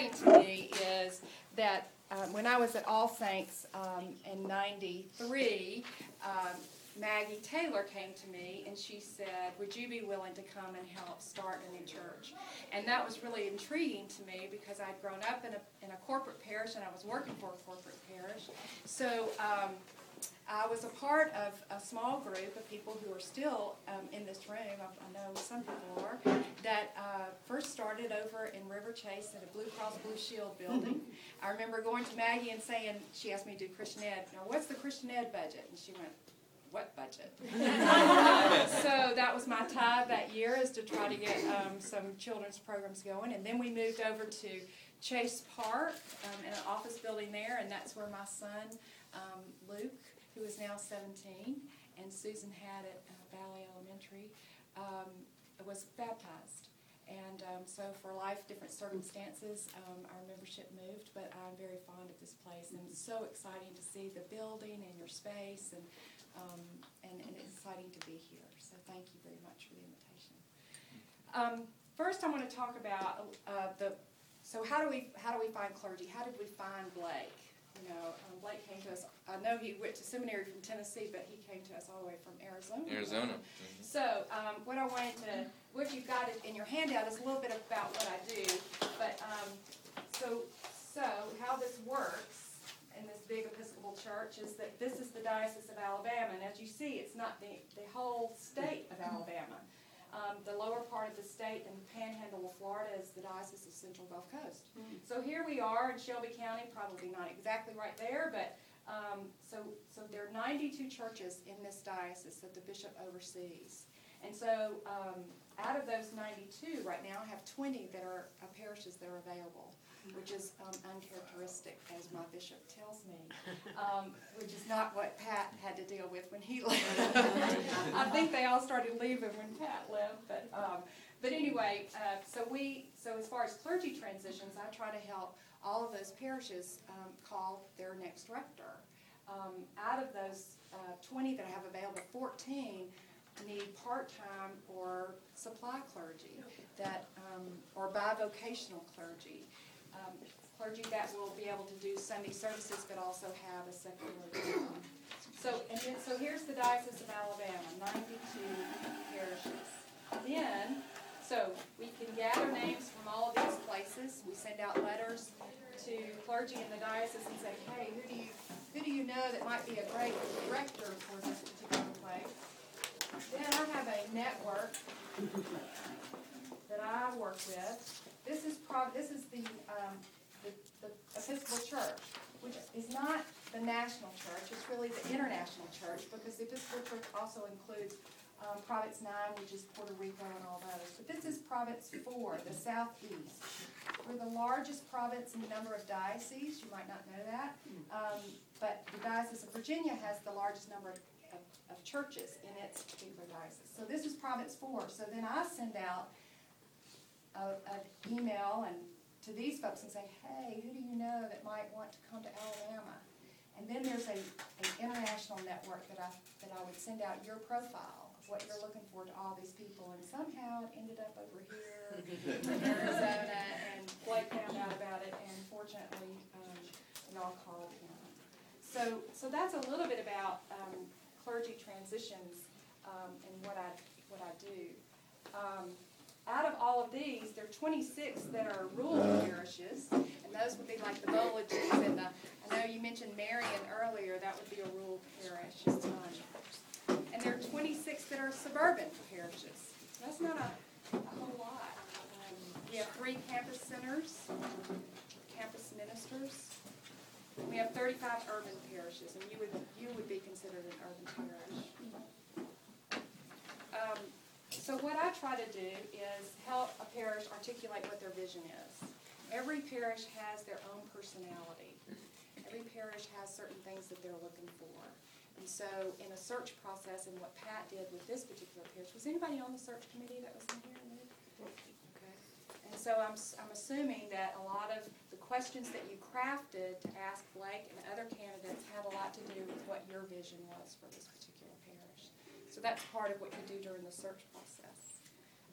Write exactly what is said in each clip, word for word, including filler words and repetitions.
exciting to me is that um, when I was at All Saints um, in ninety-three, um, Maggie Taylor came to me and she said, would you be willing to come and help start a new church? And that was really intriguing to me because I'd grown up in a, in a corporate parish and I was working for a corporate parish. So um, I was a part of a small group of people who are still um, in this room, I, I know some people are, that uh, first started over in River Chase at a Blue Cross Blue Shield building. I remember going to Maggie and saying, she asked me to do Christian Ed. Now, what's the Christian Ed budget? And she went, what budget? So that was my tie that year, is to try to get um, some children's programs going. And then we moved over to Chase Park um, in an office building there, and that's where my son, um, Luke, who is now seventeen, and Susan had at uh, Valley Elementary, um, was baptized. And um, so for life, different circumstances, um, our membership moved, but I'm very fond of this place. And it's so exciting to see the building and your space, and um, and, and it's exciting to be here. So thank you very much for the invitation. Um, first, I want to talk about uh, the, so how do we how do we find clergy? How did we find Blake? You know, um, Blake came to us. I know he went to seminary from Tennessee, but he came to us all the way from Arizona. Arizona. Mm-hmm. So um, what I wanted to, what you've got in your handout is a little bit about what I do. But um, so so how this works in this big Episcopal church is that this is the Diocese of Alabama, and as you see, it's not the, the whole state of Alabama. Um, the lower part of the state and the panhandle of Florida is the Diocese of Central Gulf Coast. Mm-hmm. So here we are in Shelby County, probably not exactly right there, but um, so so there are ninety-two churches in this diocese that the bishop oversees. And so um, out of those ninety-two right now, I have twenty that are uh, parishes that are available, which is um, uncharacteristic, as my bishop tells me, um, which is not what Pat had to deal with when he left. I think they all started leaving when Pat left, but um, but anyway, uh, so we so as far as clergy transitions, I try to help all of those parishes um, call their next rector. Um, out of those uh, twenty that I have available, fourteen need part-time or supply clergy, that um, or bivocational clergy. Um, clergy that will be able to do Sunday services but also have a secular job. So, and then, so here's the Diocese of Alabama, ninety-two parishes. Then, so we can gather names from all of these places. We send out letters to clergy in the diocese and say, hey, who do you, who do you know that might be a great director for this particular place? Then I have a network that I work with. This is prob- This is the, um, the the Episcopal Church, which is not the national church. It's really the international church, because the Episcopal Church also includes um, Province nine, which is Puerto Rico and all those. But this is Province four, the southeast. We're the largest province in the number of dioceses. You might not know that. Um, but the Diocese of Virginia has the largest number of, of, of churches in its particular diocese. So this is Province four. So then I send out an email and to these folks and say, hey, who do you know that might want to come to Alabama? And then there's a an international network that I that I would send out your profile of what you're looking for to all these people, and somehow it ended up over here in Arizona, and Blake found out about it, and fortunately um, it all called him. So so that's a little bit about um, clergy transitions um, and what I what I do. Um, Out of all of these, there are twenty-six that are rural parishes, and those would be like the villages and the, I know you mentioned Marion earlier, that would be a rural parish. Um, and there are twenty-six that are suburban parishes. That's not a, a whole lot. Um, we have three campus centers, campus ministers. We have thirty-five urban parishes, and you would you would be considered an urban parish. Um, So what I try to do is help a parish articulate what their vision is. Every parish has their own personality. Every parish has certain things that they're looking for. And so in a search process, and what Pat did with this particular parish, was anybody on the search committee that was in here? Okay. And so I'm, I'm assuming that a lot of the questions that you crafted to ask Blake and other candidates had a lot to do with what your vision was for this particular. So that's part of what you do during the search process.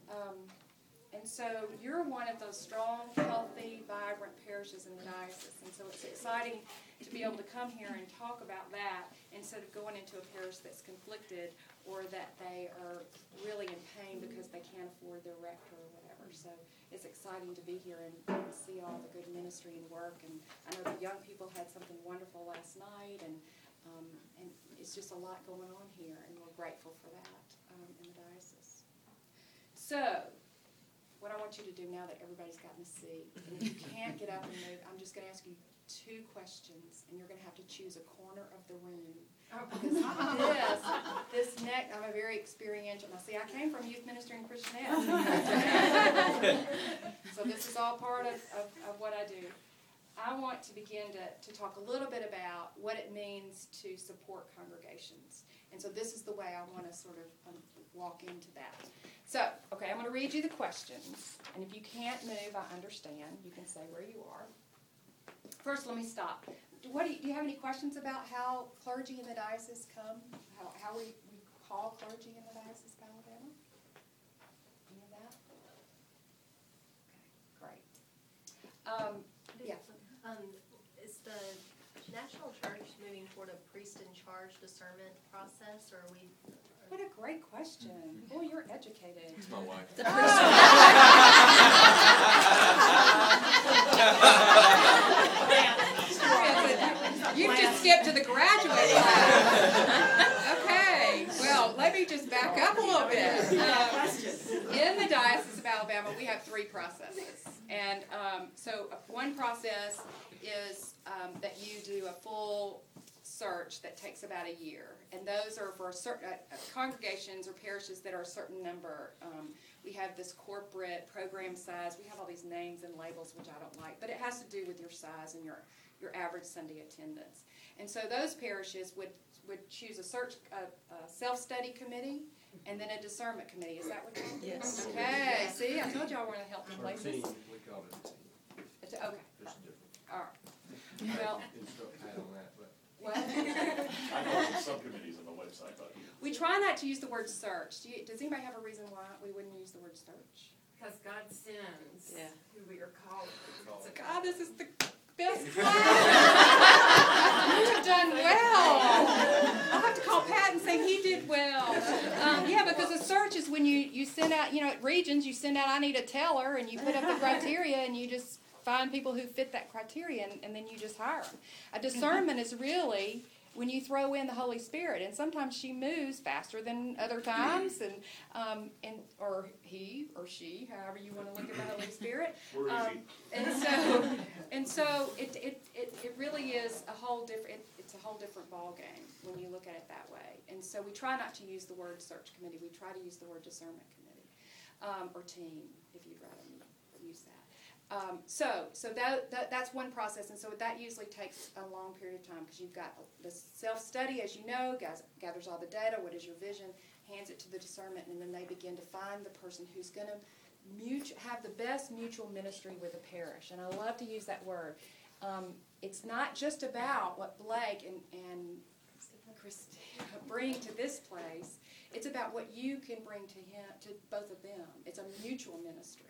Um, and so you're one of those strong, healthy, vibrant parishes in the diocese. And so it's exciting to be able to come here and talk about that instead of going into a parish that's conflicted or that they are really in pain because they can't afford their rector or whatever. So it's exciting to be here and see all the good ministry and work. And I know the young people had something wonderful last night, and um, and it's just a lot going on here, and we're grateful for that um, in the diocese. So what I want you to do now that everybody's gotten a seat, and if you can't get up and move, I'm just going to ask you two questions, and you're going to have to choose a corner of the room. Oh, because this, this next, I'm a very experiential. Now, see, I came from youth ministry and Christian ed. So this is all part of, of, of what I do. I want to begin to, to talk a little bit about what it means to support congregations. And so this is the way I want to sort of um, walk into that. So, okay, I'm going to read you the questions. And if you can't move, I understand. You can say where you are. First, let me stop. What do, you, do you have any questions about how clergy in the diocese come? How, how we, we call clergy in the Diocese of Alabama? Any of that? Okay, great. Um, yeah. Um, is the National Church moving toward a priest-in-charge discernment process, or are we... Are what a great question. Mm-hmm. Boy, you're educated. It's my wife. Oh. You just skipped to the graduate class. Okay. Well, let me just back up a little bit. Um, in the Diocese of Alabama, we have three processes. And um, so one process is um, that you do a full search that takes about a year. And those are for certain uh, congregations or parishes that are a certain number. Um, we have this corporate program size. We have all these names and labels, which I don't like. But it has to do with your size and your, your average Sunday attendance. And so those parishes would, would choose a search a, a self-study committee. And then a discernment committee. Is that what you call it? Yes. Okay. See, I told y'all we're in a healthy place. Team. We call it a team. It's, okay. There's a difference. All right. Well. I don't that, but. What? I call them subcommittees on the website. But. We try not to use the word search. Do you, does anybody have a reason why we wouldn't use the word search? Because God sends yeah. who we are called. So God, this is the best class. You have done well. I'll have to call Pat and say he did well. Um, yeah, because a search is when you, you send out, you know, at Regions, you send out, I need a teller, and you put up the criteria, and you just find people who fit that criteria, and, and then you just hire them. A discernment is really when you throw in the Holy Spirit, and sometimes she moves faster than other times, and um, and or he or she, however you want to look at the Holy Spirit. Um, and so and so it it, it, it really is a whole different. It, it's a whole different ball game when you look at it that way. And so we try not to use the word search committee. We try to use the word discernment committee um, or team, if you'd rather use that. Um, so, so that, that that's one process, and so that usually takes a long period of time because you've got the self-study, as you know, gathers all the data, what is your vision, hands it to the discernment, and then they begin to find the person who's going to have the best mutual ministry with the parish, and I love to use that word. Um, it's not just about what Blake and, and Christina bring to this place, it's about what you can bring to him, to both of them. It's a mutual ministry.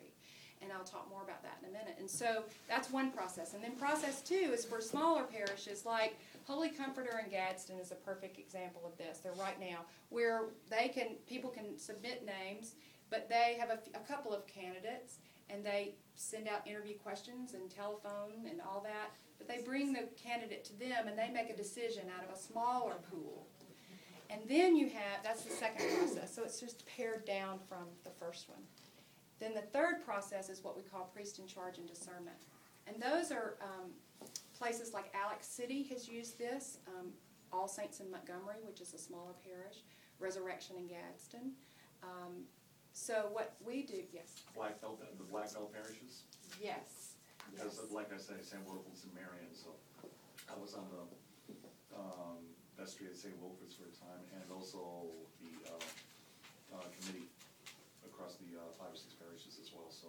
And I'll talk more about that in a minute. And so that's one process. And then process two is for smaller parishes, like Holy Comforter in Gadsden is a perfect example of this. They're right now where they can people can submit names, but they have a, a couple of candidates, and they send out interview questions and telephone and all that. But they bring the candidate to them, and they make a decision out of a smaller pool. And then you have, that's the second process. So it's just pared down from the first one. Then the third process is what we call priest in charge and discernment. And those are um, places like Alex City has used this, um, All Saints in Montgomery, which is a smaller parish, Resurrection in Gadsden. Um, so what we do, yes? Black Belt, the Black Belt parishes? Yes. Because yes. Like I say, Saint Wilfrid's and Marion. So I was on the um, vestry at Saint Wilfrid's for a time, and also the uh, uh, committee across the uh, five or six parishes as well. So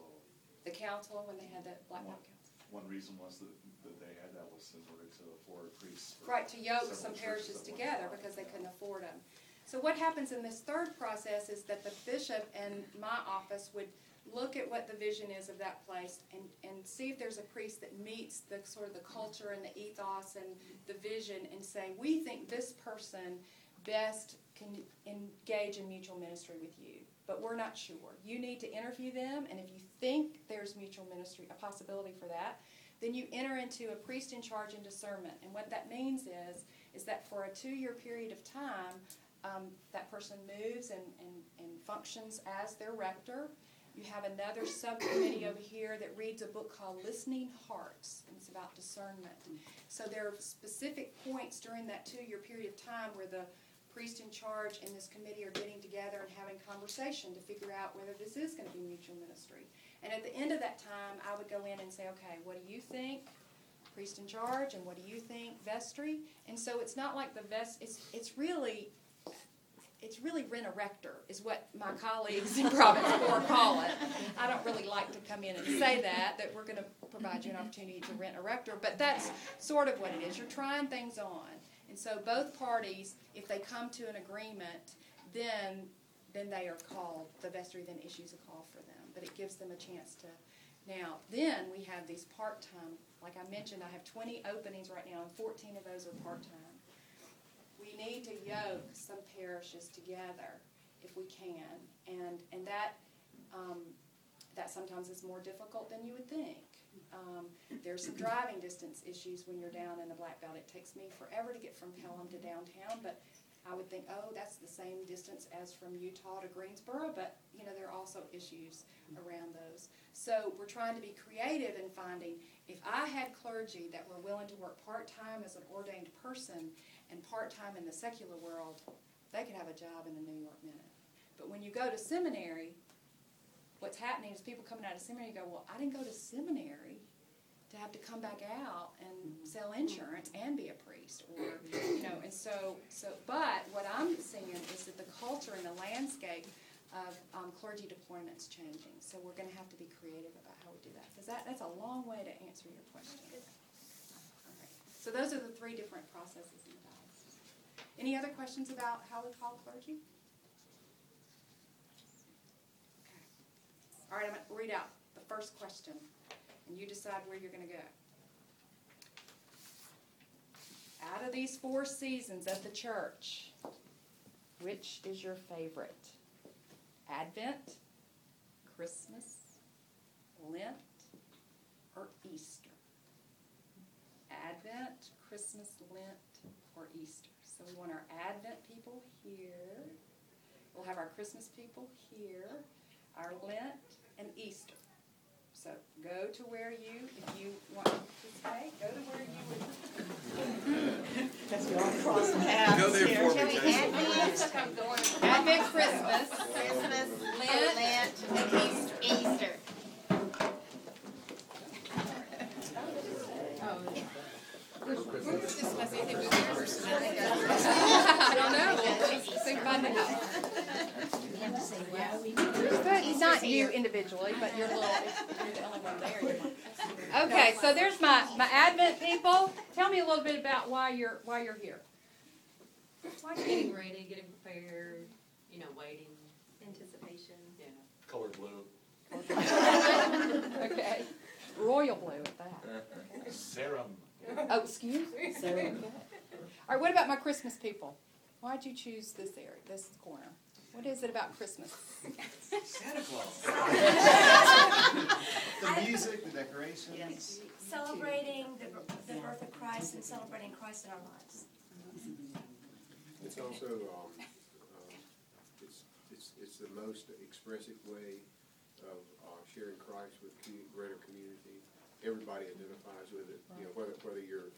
the council, when they had that Black Belt council. One reason was that, that they had that was in order to afford priests. Right, to yoke some parishes together because they couldn't afford them. So what happens in this third process is that the bishop and my office would look at what the vision is of that place and, and see if there's a priest that meets the sort of the culture and the ethos and the vision and say, we think this person best can engage in mutual ministry with you, but we're not sure. You need to interview them, and if you think there's mutual ministry, a possibility for that, then you enter into a priest in charge and discernment. And what that means is, is that for a two-year period of time, um, that person moves and, and, and functions as their rector. You have another subcommittee over here that reads a book called Listening Hearts, and it's about discernment. So there are specific points during that two-year period of time where the priest in charge and this committee are getting together and having conversation to figure out whether this is going to be mutual ministry. And at the end of that time, I would go in and say, okay, what do you think, priest in charge, and what do you think, vestry? And so it's not like the vest, it's it's really... It's really rent-a-rector is what my colleagues in Province four call it. I don't really like to come in and say that, that we're going to provide you an opportunity to rent a rector, but that's sort of what it is. You're trying things on. And so both parties, if they come to an agreement, then then they are called. The vestry then issues a call for them, but it gives them a chance to. Now, then we have these part-time. Like I mentioned, I have twenty openings right now, and fourteen of those are part-time. We need to yoke some parishes together if we can, and and that um, that sometimes is more difficult than you would think. Um, there's some driving distance issues when you're down in the Black Belt. It takes me forever to get from Pelham to downtown, but I would think, oh, that's the same distance as from Utah to Greensboro, but you know there are also issues around those. So we're trying to be creative in finding, if I had clergy that were willing to work part-time as an ordained person and part-time in the secular world, they could have a job in the New York Minute. But when you go to seminary, what's happening is people coming out of seminary go, well, I didn't go to seminary to have to come back out and sell insurance and be a priest, or you know, and so so. But what I'm seeing is that the culture and the landscape of um, clergy deployment's changing. So we're going to have to be creative about how we do that. Because that that's a long way to answer your question. All right. So those are the three different processes in the diocese. Any other questions about how we call clergy? Okay. All right. I'm going to read out the first question. And you decide where you're going to go. Out of these four seasons of the church, which is your favorite? Advent, Christmas, Lent, or Easter? Advent, Christmas, Lent, or Easter. So we want our Advent people here. We'll have our Christmas people here, our Lent, and Easter. So go to where you, if you want to stay, go to where you would. Because we all cross paths. Go there for me. Advent, I'm going. Advent, Christmas, Christmas, Lent, Lent, and Easter. Easter. We're just discussing the movie first. I don't know. Think about it. You have to say, why are we doing not you individually, but you're, little, you're the only one there. Okay, so there's my, my Advent people. Tell me a little bit about why you're why you're here. Why getting ready, getting prepared, you know, waiting. Anticipation. Yeah. Color blue. Okay. Royal blue at that. Serum. Oh, excuse me? Okay. All right, what about my Christmas people? Why'd you choose this area, this corner? What is it about Christmas? Santa Claus. The music, the decorations. Yes. Celebrating the, the birth of Christ and celebrating Christ in our lives. It's also, um, uh, it's, it's, it's the most expressive way of uh, sharing Christ with the greater community. Everybody identifies with it, you know, whether whether you're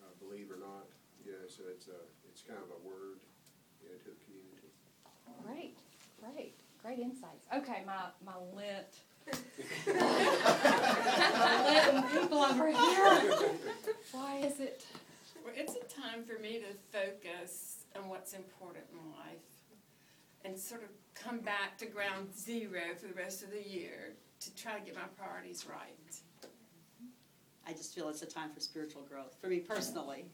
a believer or not. You know, so it's a it's kind of a word, you know, to the community. Great, great, great insights. Okay, my my Lent, my Lent people over here. Why is it? Well, it's a time for me to focus on what's important in life, and sort of come back to ground zero for the rest of the year to try to get my priorities right. I just feel it's a time for spiritual growth. For me personally,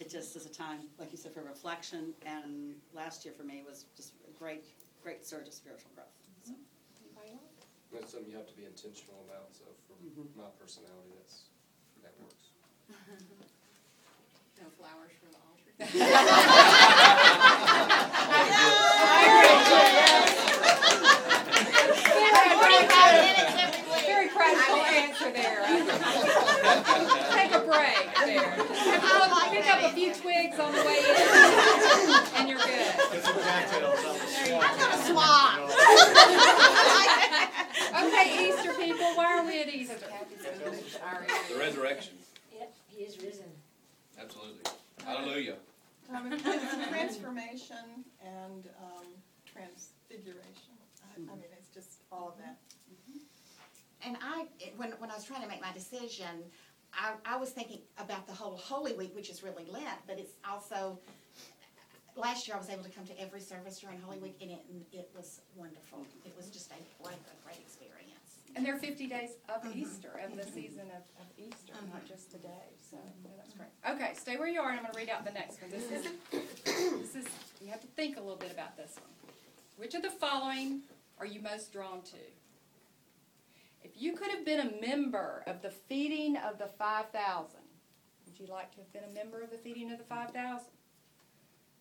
it just is a time, like you said, for reflection. And last year for me was just a great, great surge of spiritual growth. So. Anybody else? that's something you have to be intentional about. So for mm-hmm. my personality, that's that works. No flowers for the altar. Very practical answer there. Take a break there. I'll pick up a few twigs on the way in, and you're good. I'm gonna swap. Okay, Easter people, why are we at Easter? The resurrection. Yep, he is risen. Absolutely. Hallelujah. Um, transformation and um, transfiguration. I, I mean, it's just all of that. And I, when when I was trying to make my decision, I, I was thinking about the whole Holy Week, which is really Lent, but it's also, last year I was able to come to every service during Holy Week, and it it was wonderful. It was just a great, a great experience. And there are fifty days of mm-hmm. Easter, of the season of, of Easter, mm-hmm. not just today. So yeah, that's great. Okay, stay where you are, and I'm going to read out the next one. This is, this is, you have to think a little bit about this one. Which of the following are you most drawn to? If you could have been a member of the feeding of the five thousand, would you like to have been a member of the feeding of the five thousand?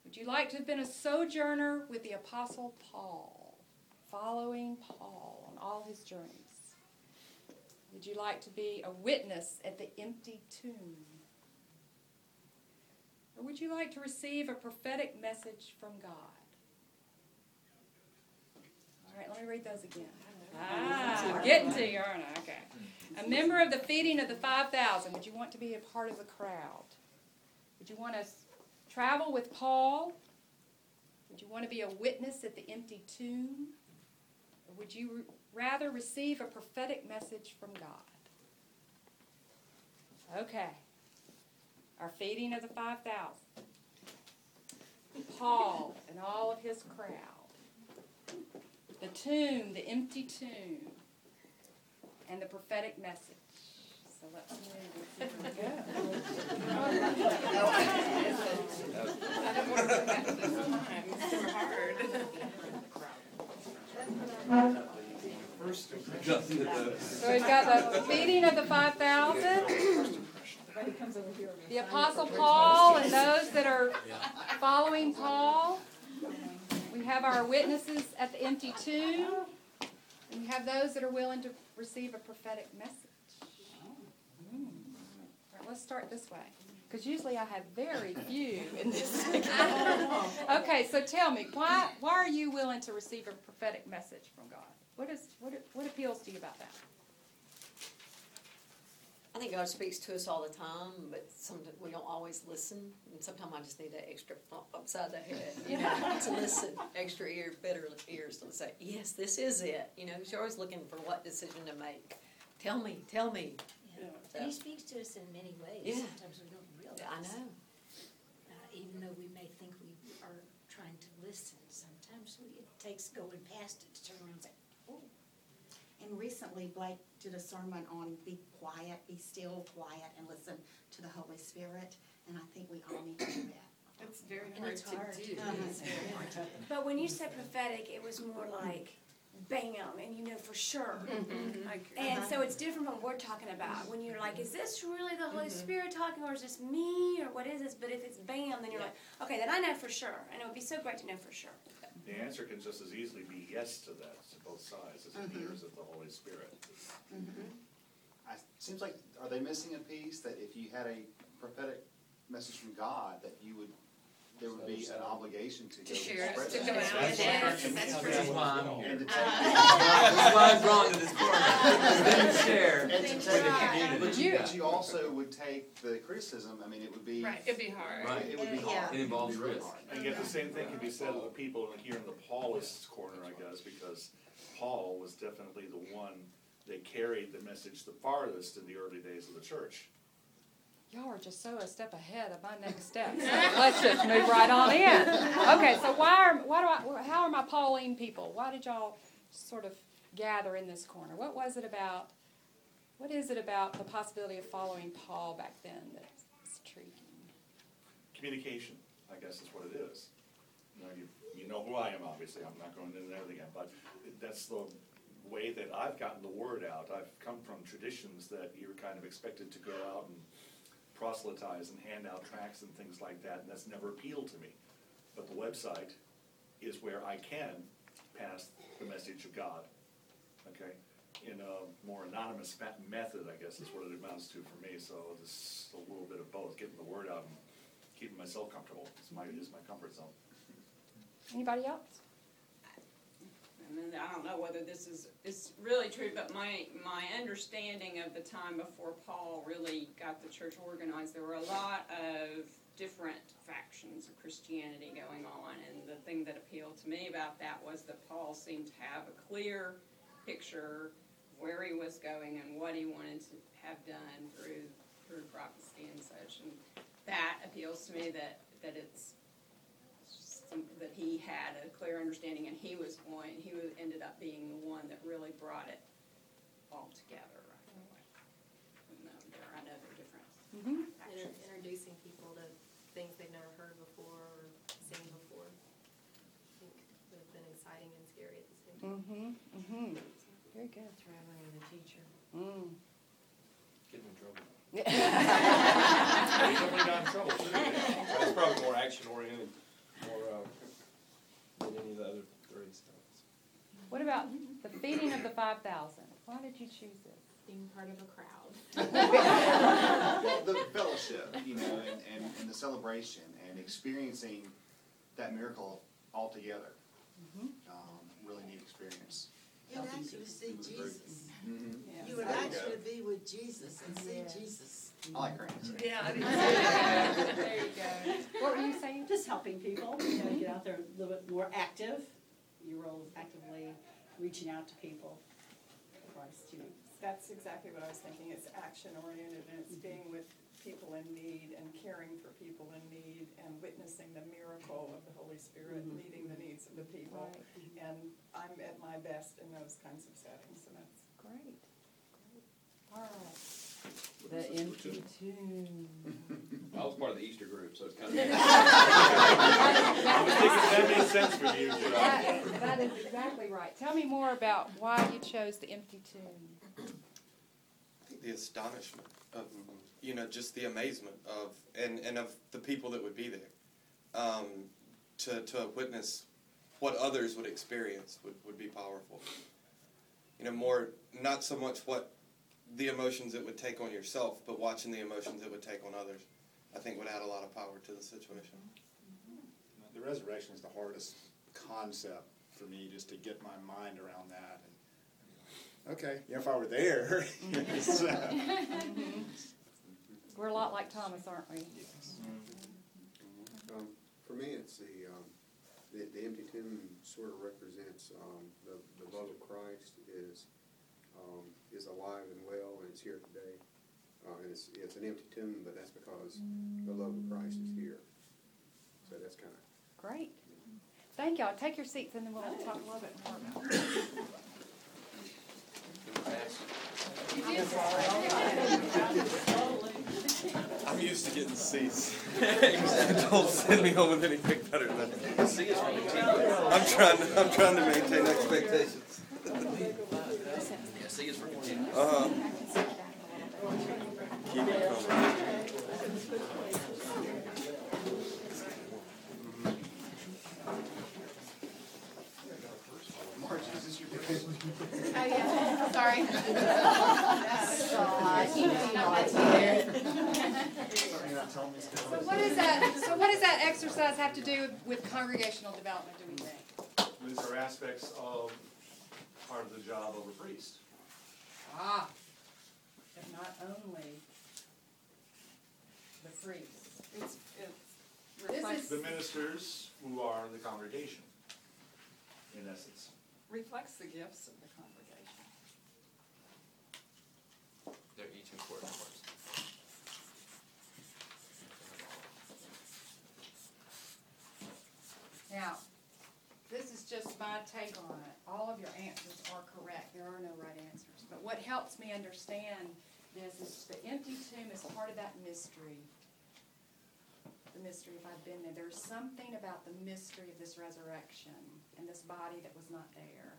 Would you like to have been a sojourner with the Apostle Paul, following Paul on all his journeys? Would you like to be a witness at the empty tomb? Or would you like to receive a prophetic message from God? All right, let me read those again. Ah, getting to you, aren't I? Okay. A member of the feeding of the five thousand. Would you want to be a part of the crowd? Would you want to travel with Paul? Would you want to be a witness at the empty tomb? Or would you rather receive a prophetic message from God? Okay. Our feeding of the five thousand. Paul and all of his crowd. The tomb, the empty tomb, and the prophetic message. So let's move. Yeah. So we've got the feeding of the five thousand, the Apostle Paul and those that are following Paul. We have our witnesses at the empty tomb, and we have those that are willing to receive a prophetic message. Mm. All right, let's start this way, because usually I have very few in this. Okay, so tell me, why why are you willing to receive a prophetic message from God? What is what what appeals to you about that? I think God speaks to us all the time, but sometimes we don't always listen. And sometimes I just need that extra bump upside the head, you know, to listen, extra ear, better ears to say, yes, this is it. You know, you're always looking for what decision to make. Tell me, tell me. Yeah. So. And He speaks to us in many ways. Yeah. Sometimes we don't realize. I know. Uh, even though we may think we are trying to listen, sometimes we, it takes going past it to turn around and say, oh. And recently, Blake did a sermon on be quiet, be still, quiet, and listen to the Holy Spirit. And I think we all need to do that. It's very hard, it's hard to do. Um, it's very hard. But when you said prophetic, it was more like, bam, and you know for sure. Mm-hmm. And uh-huh. so it's different from what we're talking about. When you're like, is this really the Holy mm-hmm. Spirit talking, or is this me, or what is this? But if it's bam, then you're yeah. like, okay, then I know for sure. And it would be so great to know for sure. The answer can just as easily be yes to that, to both sides, as mm-hmm. it appears of the Holy Spirit. Mm-hmm. I, seems like, are they missing a piece that if you had a prophetic message from God, that you would, there would be an obligation to, to go share, express to go out. That's, that's, that's, that's, that's why I'm here. That's why I'm drawn to this corner. To share and to take right. But you, you also would take the criticism. I mean, it would be right. It'd be hard. Right. It would be hard. Yeah. It involves it really risk. Hard. And yet the same thing can be said of the people here in the Paulist corner, I guess, because Paul was definitely the one that carried the message the farthest in the early days of the church. Y'all are just so a step ahead of my next step. So let's just move right on in. Okay, so why are why do I how are my Pauline people? Why did y'all sort of gather in this corner? What was it about? What is it about the possibility of following Paul back then that's intriguing? Communication, I guess, is what it is. Now you you know who I am. Obviously, I'm not going into everything, but that's the way that I've gotten the word out. I've come from traditions that you're kind of expected to go out and proselytize and hand out tracts and things like that, and that's never appealed to me. But the website is where I can pass the message of God, okay, in a more anonymous method, I guess is what it amounts to for me. So this is a little bit of both, getting the word out and keeping myself comfortable. It's my, it's my comfort zone. Anybody else? And I don't know whether this is it's really true, but my my understanding of the time before Paul really got the church organized, there were a lot of different factions of Christianity going on, and the thing that appealed to me about that was that Paul seemed to have a clear picture of where he was going and what he wanted to have done through through prophecy and such, and that appeals to me that, that it's that he had a clear understanding, and he was going, he ended up being the one that really brought it all together. I know, no, there are no different mm-hmm. actions. Inter- introducing people to things they've never heard before or seen before, I think would have been exciting and scary at the same time. Mm-hmm. Mm-hmm. Very good. Traveling with a teacher. Mm. Getting in trouble. Definitely not in trouble. That's probably more action-oriented. More um, than any of the other three stones. What about the feeding of the five thousand? Why did you choose this? Being part of a crowd. Well, the fellowship, you know, and, and, and the celebration, and experiencing that miracle all together. Mm-hmm. Um, really neat experience. You'd actually see Jesus. Mm-hmm. Yeah. You would actually be with Jesus and see yeah. Jesus. I like her answer. Yeah, I mean, there you go. What were you saying? Just helping people, you know, get out there a little bit more active. Your role is actively reaching out to people. Christ, you know. That's exactly what I was thinking. It's action-oriented, and it's mm-hmm. being with people in need and caring for people in need and witnessing the miracle of the Holy Spirit mm-hmm. meeting the needs of the people. Right. And I'm at my best in those kinds of settings, so that's great. Great. All right. The empty tomb. I was part of the Easter group, so it's kind of... I was thinking that made sense for you. Right? That, is, that is exactly right. Tell me more about why you chose the empty tomb. I think the astonishment of... you know, just the amazement of, and, and of the people that would be there, um, to, to witness what others would experience would, would be powerful. You know, more, not so much what the emotions it would take on yourself, but watching the emotions it would take on others, I think would add a lot of power to the situation. The resurrection is the hardest concept for me, just to get my mind around that. And, okay, you know, if I were there. Yes. We're a lot like Thomas, aren't we? Yes. Mm-hmm. Um, for me, it's the, um, the the empty tomb sort of represents um, the the love of Christ is um, is alive and well, and it's here today. Uh, and it's it's an empty tomb, but that's because the love of Christ is here. So that's kind of great. Thank y'all. Take your seats, and then we'll talk a little bit more about it. I'm used to getting C's. Don't send me home with anything better than that. C is from the team. I'm trying to, I'm trying to maintain expectations. Yeah, C is for continuous. Uh-huh. Keep it coming. Marge, is this your question? Oh, yeah. Sorry. So what does that? So what does that exercise have to do with, with congregational development? Do we think? These are aspects of part of the job of a priest. Ah, but not only the priest. It's, it's reflects the ministers who are the congregation. In essence, reflects the gifts of the congregation. They're each important parts. Now, this is just my take on it. All of your answers are correct. There are no right answers. But what helps me understand this is the empty tomb is part of that mystery. The mystery, if I've been there. There's something about the mystery of this resurrection and this body that was not there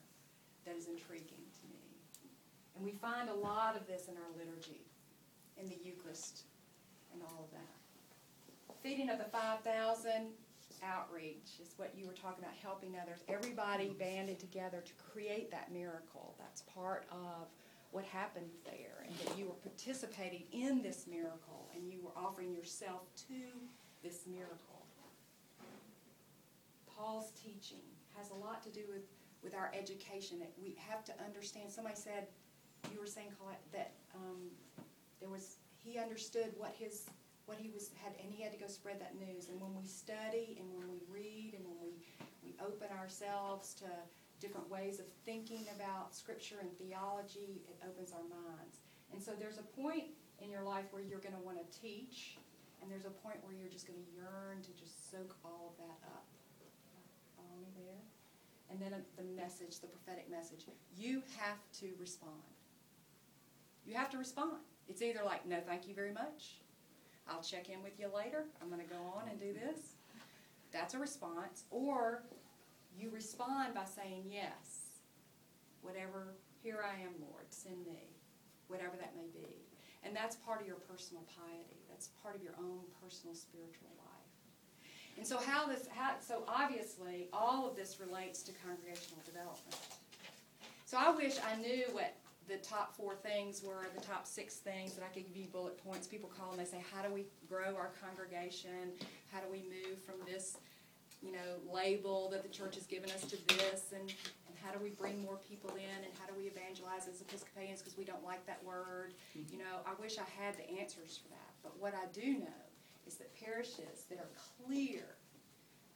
that is intriguing to me. And we find a lot of this in our liturgy, in the Eucharist, and all of that. Feeding of the five thousand, outreach is what you were talking about, helping others. Everybody banded together to create that miracle. That's part of what happened there, and that you were participating in this miracle, and you were offering yourself to this miracle. Paul's teaching has a lot to do with, with our education, that we have to understand. Somebody said, you were saying, Colette, that um, there was, he understood what his, what he was, had, and he had to go spread that news. And when we study, and when we read, and when we, we open ourselves to different ways of thinking about Scripture and theology, it opens our minds. And so there's a point in your life where you're going to want to teach, and there's a point where you're just going to yearn to just soak all of that up. Follow me there? And then the message, the prophetic message. You have to respond. You have to respond. It's either like, no, thank you very much. I'll check in with you later. I'm going to go on and do this. That's a response. Or you respond by saying, yes, whatever, here I am, Lord, send me, whatever that may be. And that's part of your personal piety. That's part of your own personal spiritual life. And so how this, how, so obviously all of this relates to congregational development. So I wish I knew what the top four things were, the top six things that I could give you bullet points. People call and they say, how do we grow our congregation? How do we move from this, you know, label that the church has given us to this? And, and how do we bring more people in? And how do we evangelize as Episcopalians, because we don't like that word? Mm-hmm. You know, I wish I had the answers for that. But what I do know is that parishes that are clear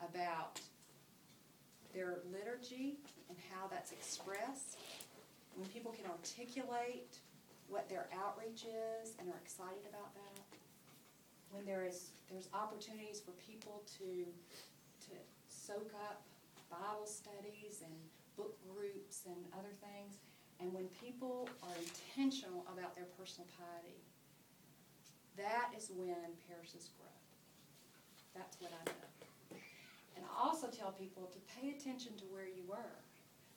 about their liturgy and how that's expressed, when people can articulate what their outreach is and are excited about that, when there is there's opportunities for people to to soak up Bible studies and book groups and other things, and when people are intentional about their personal piety, that is when parishes grow. That's what I know. And I also tell people to pay attention to where you were.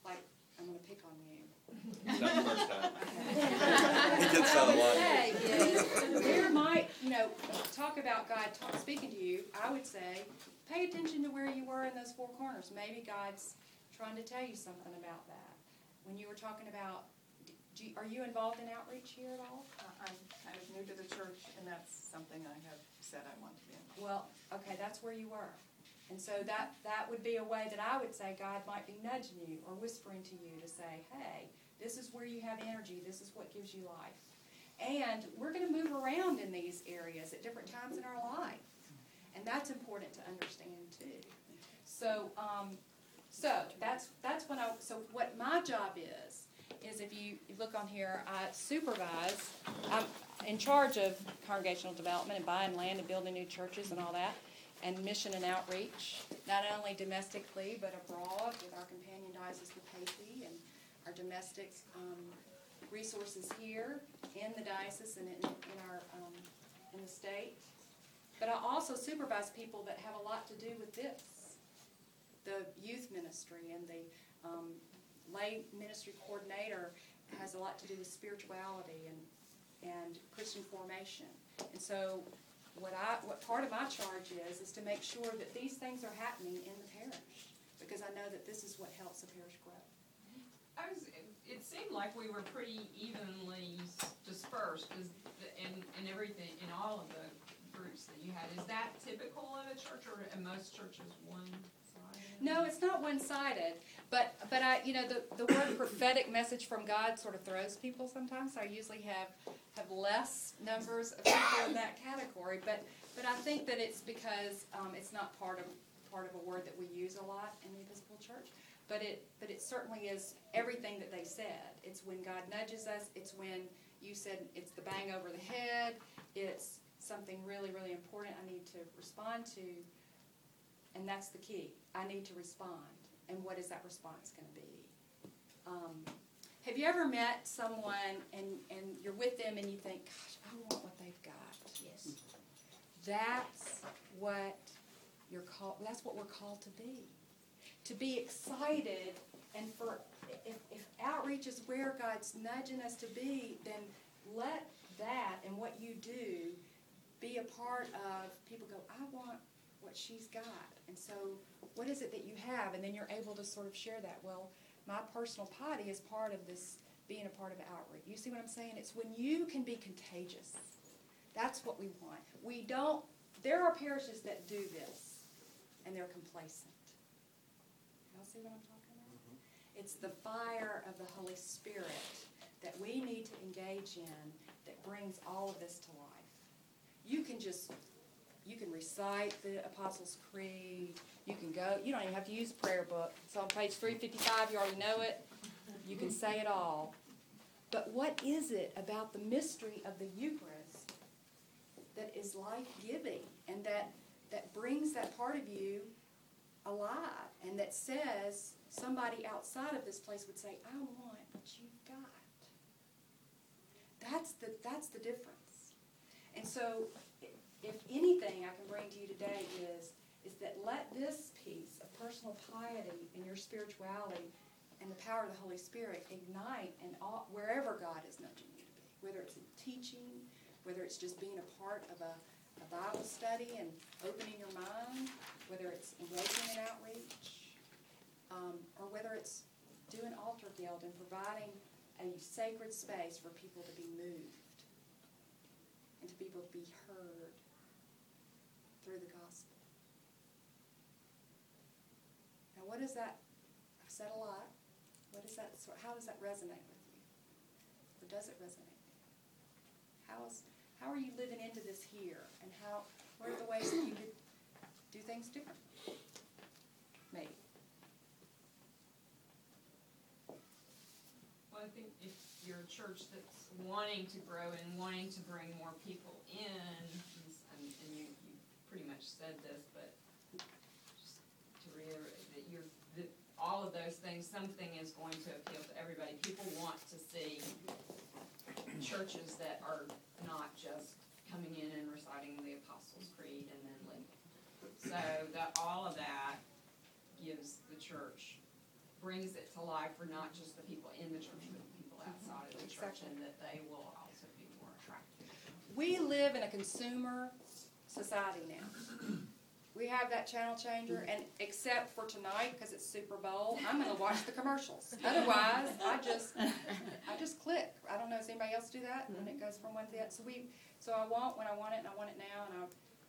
Like, I'm going to pick on you. Not the first time. It did sound a lot. Say is, there might, you know, talk about God talk, speaking to you. I would say, pay attention to where you were in those four corners. Maybe God's trying to tell you something about that. When you were talking about, do you, are you involved in outreach here at all? Uh, I'm kind of new to the church, and that's something I have said I want to be involved in. Well, okay, that's where you were. And so that, that would be a way that I would say God might be nudging you or whispering to you to say, hey, this is where you have energy. This is what gives you life. And we're going to move around in these areas at different times in our life. And that's important to understand, too. So um, so that's that's when I, so what my job is, is if you look on here, I supervise. I'm in charge of congregational development and buying land and building new churches and all that, and mission and outreach, not only domestically but abroad with our companion diocese of Pacey and our domestic um, resources here in the diocese and in, in our um, in the state. But I also supervise people that have a lot to do with this, the youth ministry, and the um, lay ministry coordinator has a lot to do with spirituality and and Christian formation. And so What I, what part of my charge is, is to make sure that these things are happening in the parish, because I know that this is what helps the parish grow. I was, it seemed like we were pretty evenly dispersed in, in everything, in all of the groups that you had. Is that typical of a church, or in most churches one-sided? No, it's not one-sided, but but I, you know, the, the word prophetic message from God sort of throws people sometimes. So I usually have. have less numbers of people in that category, but but I think that it's because um, it's not part of part of a word that we use a lot in the Episcopal Church, but it but it certainly is everything that they said. It's when God nudges us. It's when you said it's the bang over the head. It's something really, really important I need to respond to, and that's the key. I need to respond, and what is that response going to be? Um, Have you ever met someone and, and you're with them and you think, gosh, I want what they've got? Yes. That's what you're called, that's what we're called to be. to be excited, and for if, if outreach is where God's nudging us to be, then let that and what you do be a part of people go, I want what she's got. And so what is it that you have? And then you're able to sort of share that. Well, my personal piety is part of this, being a part of outreach. You see what I'm saying? It's when you can be contagious. That's what we want. We don't, there are parishes that do this, and they're complacent. Y'all see what I'm talking about? Mm-hmm. It's the fire of the Holy Spirit that we need to engage in that brings all of this to life. You can just, you can recite the Apostles' Creed. You can go, you don't even have to use a prayer book. It's on page three fifty-five, you already know it. You can say it all. But what is it about the mystery of the Eucharist that is life-giving and that, that brings that part of you alive and that says somebody outside of this place would say, I want what you've got? That's the, that's the difference. And so if anything I can bring to you today is, is that let this piece of personal piety and your spirituality and the power of the Holy Spirit ignite and all, wherever God is nudging you to be, whether it's in teaching, whether it's just being a part of a, a Bible study and opening your mind, whether it's engaging in outreach, um, or whether it's doing altar guild and providing a sacred space for people to be moved and to be able to be heard through the gospel. Now, what is that? I've said a lot. What is that? How does that resonate with you? Or does it resonate? How's, how are you living into this here? And how? What are the ways that you could do things different? Maybe. Well, I think if you're a church that's wanting to grow and wanting to bring more people in, and you, you pretty much said this, but just to reiterate that you're, that all of those things, something is going to appeal to everybody. People want to see churches that are not just coming in and reciting the Apostles' Creed and then leaving. So that all of that gives the church, brings it to life for not just the people in the church, but the people outside of the church, and that they will also be more attractive. We live in a consumer society now. We have that channel changer, and except for tonight, because it's Super Bowl, I'm going to watch the commercials. Otherwise, I just I just click. I don't know, does anybody else do that? And it goes from one to the other. So, we, so I want when I want it, and I want it now, and I,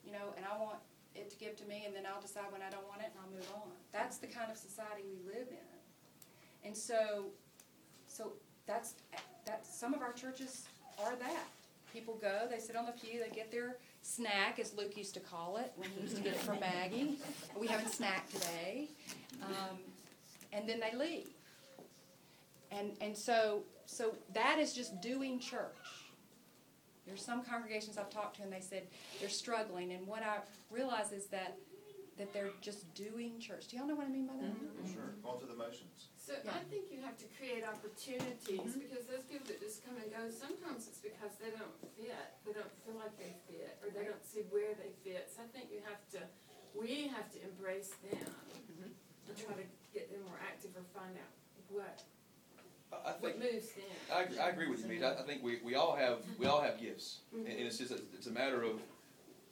you know, and I want it to give to me, and then I'll decide when I don't want it, and I'll move on. That's the kind of society we live in. And so, so that's, that's some of our churches are that. People go, they sit on the pew, they get their snack, as Luke used to call it, when he used to get it from Maggie. We have a snack today. Um, and then they leave. And and so so that is just doing church. There's some congregations I've talked to and they said they're struggling. And what I realize is that that they're just doing church. Do y'all know what I mean by that? Mm-hmm. Sure. All to the motions. So yeah. I think you have to create opportunities, mm-hmm. because those people that just come and go, sometimes it's because they don't fit. They don't feel like they fit, or they don't see where they fit. So I think you have to, we have to embrace them, mm-hmm. and try to get them more active or find out what, I think, what moves them. I, I agree with you, Mead. I, I think we, we all have we all have gifts, mm-hmm. and, and it's just a, it's a matter of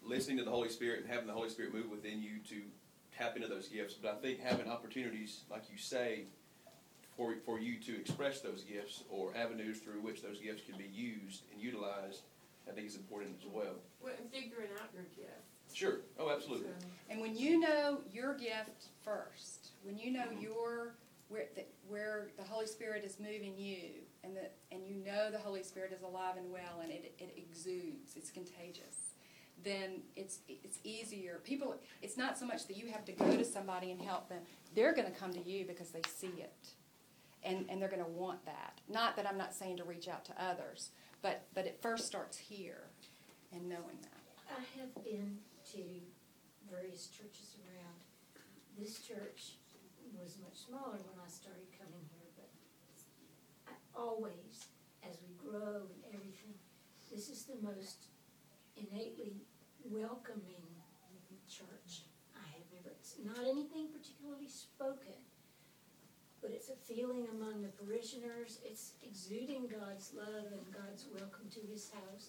listening to the Holy Spirit and having the Holy Spirit move within you to tap into those gifts. But I think having opportunities, like you say, for for you to express those gifts or avenues through which those gifts can be used and utilized, I think is important as well. Well, and figuring out your gift. Sure. Oh, absolutely. So. And when you know your gift first, when you know, mm-hmm. your where the, where the Holy Spirit is moving you, and the, and you know the Holy Spirit is alive and well, and it it exudes, it's contagious. Then it's it's easier. People, it's not so much that you have to go to somebody and help them. They're going to come to you because they see it, and and they're going to want that. Not that I'm not saying to reach out to others, but but it first starts here, and knowing that. I have been to various churches around. This church was much smaller when I started coming here, but I always, as we grow and everything, this is the most innately welcoming church I have remembrance. Not anything particularly spoken, but it's a feeling among the parishioners. It's exuding God's love and God's welcome to his house.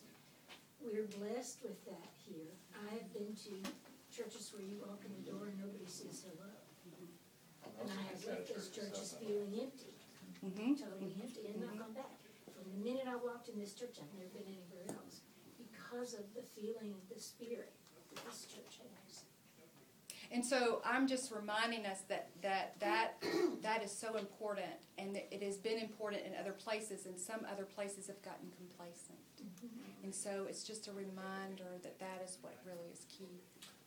We're blessed with that here. I have been to churches where you walk in the door and nobody says hello. Mm-hmm. And I have left those churches feeling empty, mm-hmm. totally mm-hmm. empty, and mm-hmm. not gone back. From the minute I walked in this church, I've never been anywhere else because of the feeling of the Spirit that this church has. And so I'm just reminding us that that, that, that is so important, and that it has been important in other places, and some other places have gotten complacent. Mm-hmm. And so it's just a reminder that that is what really is key.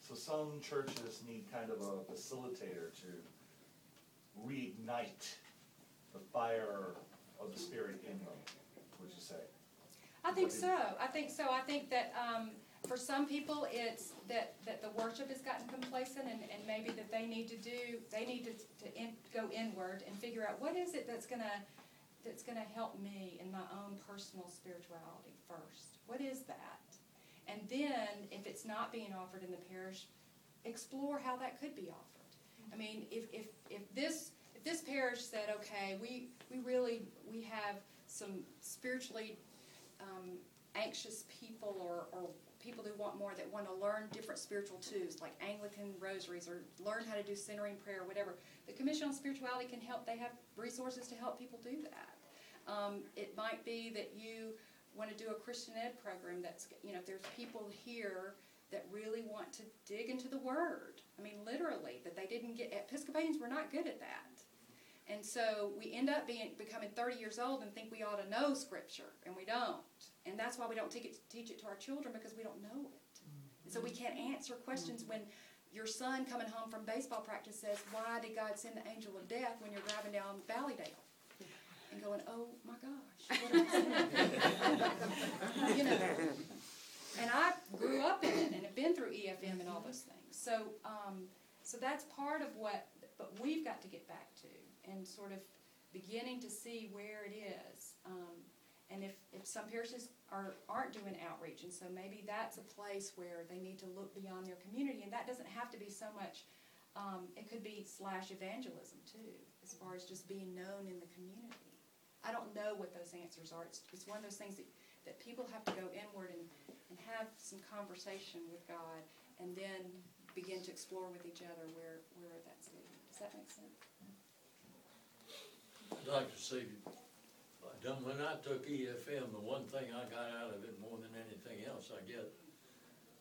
So some churches need kind of a facilitator to reignite the fire of the Spirit in them, would you say? I think so. I think so. I think that um, for some people it's that, that the worship has gotten complacent, and, and maybe that they need to do, they need to, to in, go inward and figure out what is it that's going to that's going to help me in my own personal spirituality first. What is that? And then, if it's not being offered in the parish, explore how that could be offered. I mean, if if, if this if this parish said, okay, we, we really we have some spiritually um, anxious people, or, or people who want more, that want to learn different spiritual tools, like Anglican rosaries, or learn how to do centering prayer, or whatever. The Commission on Spirituality can help. They have resources to help people do that. Um, it might be that you want to do a Christian ed program that's, you know, if there's people here that really want to dig into the Word. I mean, literally, that they didn't get, Episcopalians were not good at that. And so we end up being becoming thirty years old and think we ought to know Scripture, and we don't. And that's why we don't teach it, teach it to our children, because we don't know it. And so we can't answer questions when your son coming home from baseball practice says, why did God send the angel of death, when you're driving down Valley Dale? And going, oh my gosh, what am I saying? You know, and I grew up in it and have been through E F M and all those things. So, um, so that's part of what, but we've got to get back to, and sort of beginning to see where it is. Um, and if, if some parishes are aren't doing outreach, and so maybe that's a place where they need to look beyond their community, and that doesn't have to be so much. Um, it could be slash evangelism too, as far as just being known in the community. I don't know what those answers are. It's, it's one of those things that, that people have to go inward and, and have some conversation with God, and then begin to explore with each other where, where that's leading. Does that make sense? I'd like to say, when I took E F M, the one thing I got out of it more than anything else, I guess,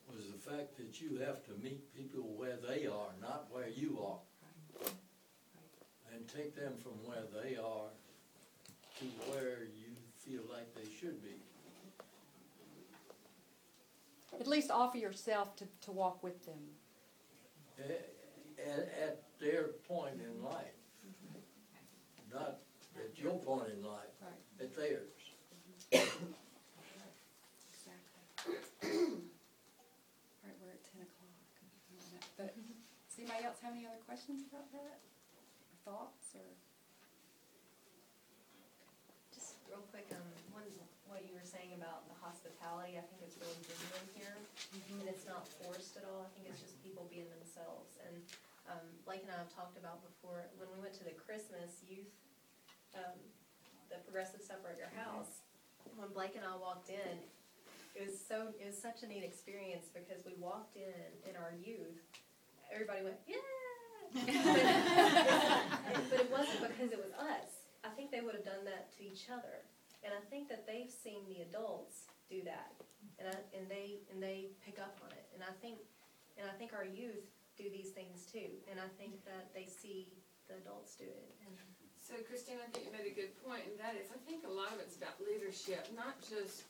was the fact that you have to meet people where they are, not where you are. And take them from where they are to where you feel like they should be. At least offer yourself to, to walk with them. At, at their point in life. Not at your point in life, right. At theirs. Exactly. All right, we're at ten o'clock. But does anybody else have any other questions about that? Or thoughts? Or? Real quick, um, one, what you were saying about the hospitality, I think it's really genuine here, mm-hmm. and it's not forced at all. I think it's just people being themselves. And um, Blake and I have talked about before, when we went to the Christmas youth, um, the progressive supper at your house, when Blake and I walked in, it was so it was such a neat experience, because we walked in, in our youth, everybody went, yeah! but, but it wasn't because it was us. I think they would have done that to each other, and I think that they've seen the adults do that, and I, and they and they pick up on it. And I think and I think our youth do these things too, and I think that they see the adults do it. And so, Christine, I think you made a good point, and that is, I think a lot of it's about leadership, not just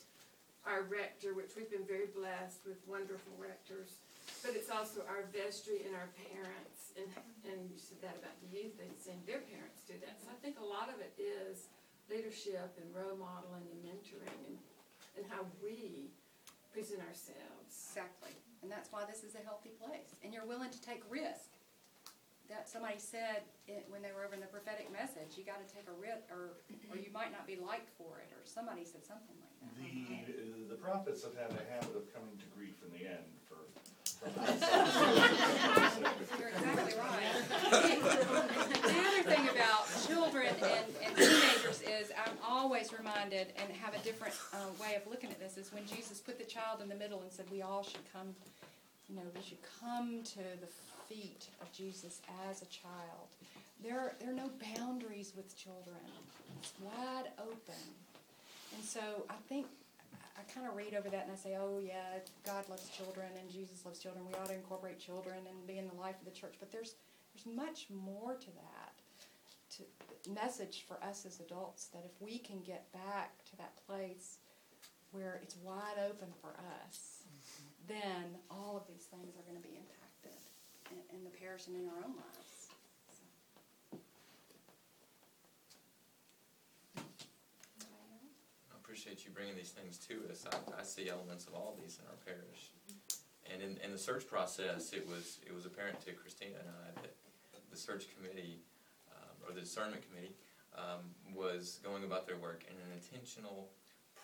our rector, which we've been very blessed with wonderful rectors, but it's also our vestry and our parents. And, and you said that about the youth, they've seen their parents do that. So I think a lot of it is leadership and role modeling and mentoring, and, and how we present ourselves. Exactly. And that's why this is a healthy place. And you're willing to take risk. That somebody said it, when they were over in the prophetic message, you got to take a risk, or, or you might not be liked for it, or somebody said something like that. The, the prophets have had a habit of coming to grief in the end. For You're exactly it and have a different uh, way of looking at this is when Jesus put the child in the middle and said we all should come, you know, we should come to the feet of Jesus as a child. There are, there are no boundaries with children. It's wide open. And so I think I kind of read over that and I say, oh, yeah, God loves children and Jesus loves children. We ought to incorporate children and be in the life of the church. But there's there's much more to that to, message for us as adults, that if we can get back to that place where it's wide open for us, mm-hmm. then all of these things are going to be impacted in, in the parish and in our own lives. Appreciate you bringing these things to us. I, I see elements of all these in our parish, and in, in the search process, it was it was apparent to Christina and I that the search committee um, or the discernment committee um, was going about their work in an intentional,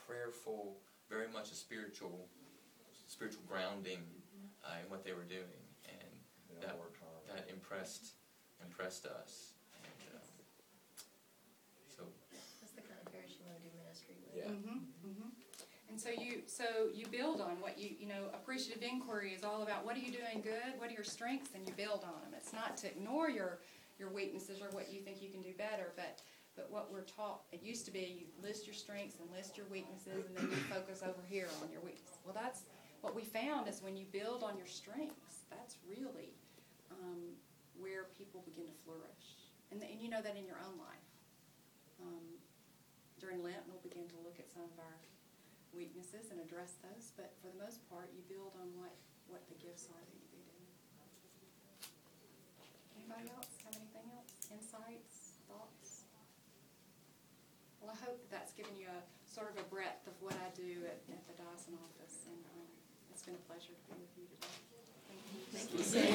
prayerful, very much a spiritual, spiritual grounding uh, in what they were doing, and that that impressed impressed us. Yeah. Mm-hmm, mm-hmm. And so you so you build on what you, you know, appreciative inquiry is all about what are you doing good, what are your strengths, and you build on them. It's not to ignore your, your weaknesses or what you think you can do better, but, but what we're taught, it used to be you list your strengths and list your weaknesses, and then you focus over here on your weaknesses. Well, that's what we found is when you build on your strengths, that's really um, where people begin to flourish. And, the, and you know that in your own life. Um, During Lent, we'll begin to look at some of our weaknesses and address those, but for the most part, you build on what, what the gifts are that you do. Anybody else have anything else? Insights? Thoughts? Well, I hope that that's given you a sort of a breadth of what I do at, at the Dyson office, and um, it's been a pleasure to be with you today. Thank you. Thank you.